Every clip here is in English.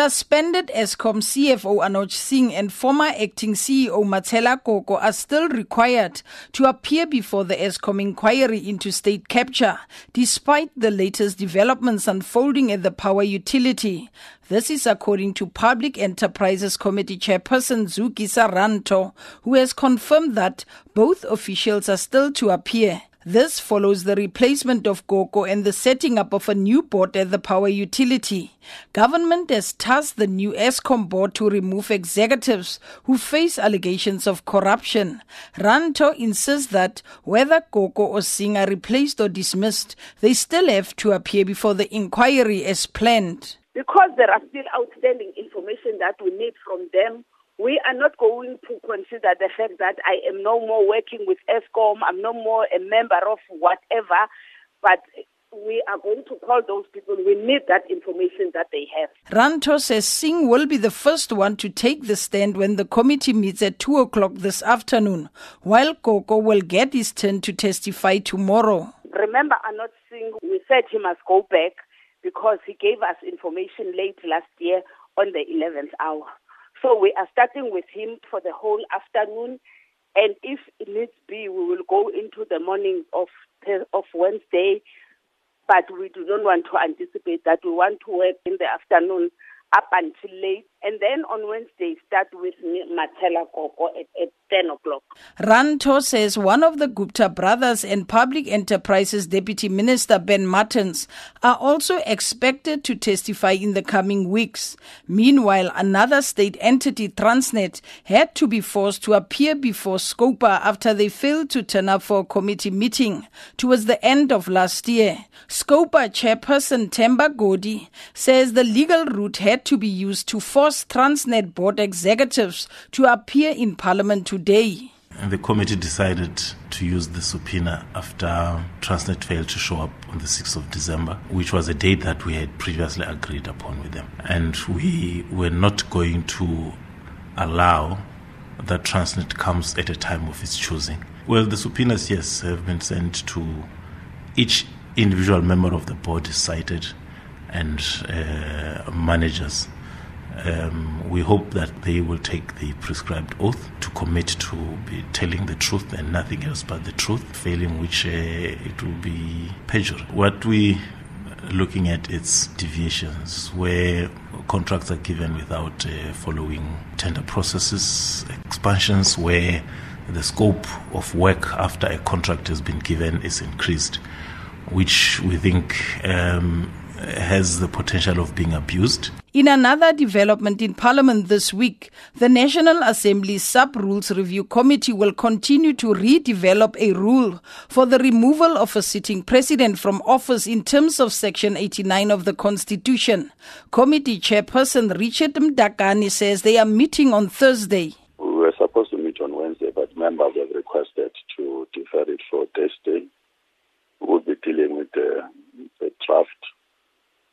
Suspended Eskom CFO Anoj Singh and former acting CEO Matshela Koko are still required to appear before the Eskom inquiry into state capture, despite the latest developments unfolding at the power utility. This is according to Public Enterprises Committee Chairperson Zuki Saranto, who has confirmed that both officials are still to appear. This follows the replacement of Koko and the setting up of a new board at the power utility. Government has tasked the new Eskom board to remove executives who face allegations of corruption. Rantho insists that whether Koko or Singh are replaced or dismissed, they still have to appear before the inquiry as planned. Because there are still outstanding information that we need from them, we are not going to consider the fact that I am no more working with Eskom, I'm no more a member of whatever, but we are going to call those people. We need that information that they have. Rantho says Singh will be the first one to take the stand when the committee meets at 2 o'clock this afternoon, while Koko will get his turn to testify tomorrow. Remember Anoj Singh, we said he must go back because he gave us information late last year on the 11th hour. So we are starting with him for the whole afternoon, and if it needs be, we will go into the morning of Wednesday, but we do not want to anticipate that. We want to work in the afternoon up until late, and then on Wednesday start with Matshela Koko at 10 o'clock. Rantho says one of the Gupta brothers and Public Enterprises Deputy Minister Ben Martins are also expected to testify in the coming weeks. Meanwhile, another state entity, Transnet, had to be forced to appear before Scopa after they failed to turn up for a committee meeting towards the end of last year. Scopa chairperson Themba Godi says the legal route had to be used to force Transnet board executives to appear in Parliament today. And the committee decided to use the subpoena after Transnet failed to show up on the 6th of December, which was a date that we had previously agreed upon with them. And we were not going to allow that Transnet comes at a time of its choosing. Well, the subpoenas, yes, have been sent to each individual member of the board is cited and managers. We hope that they will take the prescribed oath to commit to be telling the truth and nothing else but the truth, failing which it will be perjury. What we are looking at is deviations where contracts are given without following tender processes, expansions where the scope of work after a contract has been given is increased, which we think has the potential of being abused. In another development in Parliament this week, the National Assembly's Sub-Rules Review Committee will continue to redevelop a rule for the removal of a sitting president from office in terms of Section 89 of the Constitution. Committee Chairperson Richard Mdakani says they are meeting on Thursday. We were supposed to meet on Wednesday, but members have requested to defer it for Thursday. We'll be dealing with the draft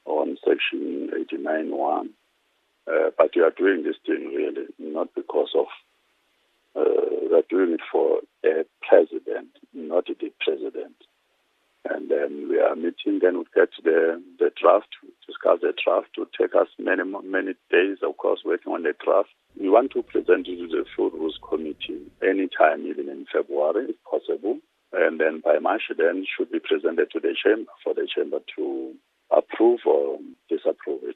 on Section 89.1, but we are doing this thing really not because of, we are doing it for a president, not the president. And then we are meeting, then we get the draft, we discuss the draft. It will take us many days, of course, working on the draft. We want to present it to the full rules committee anytime, even in February, if possible. And then by March, then should be presented to the chamber for the chamber to approve or disapprove it.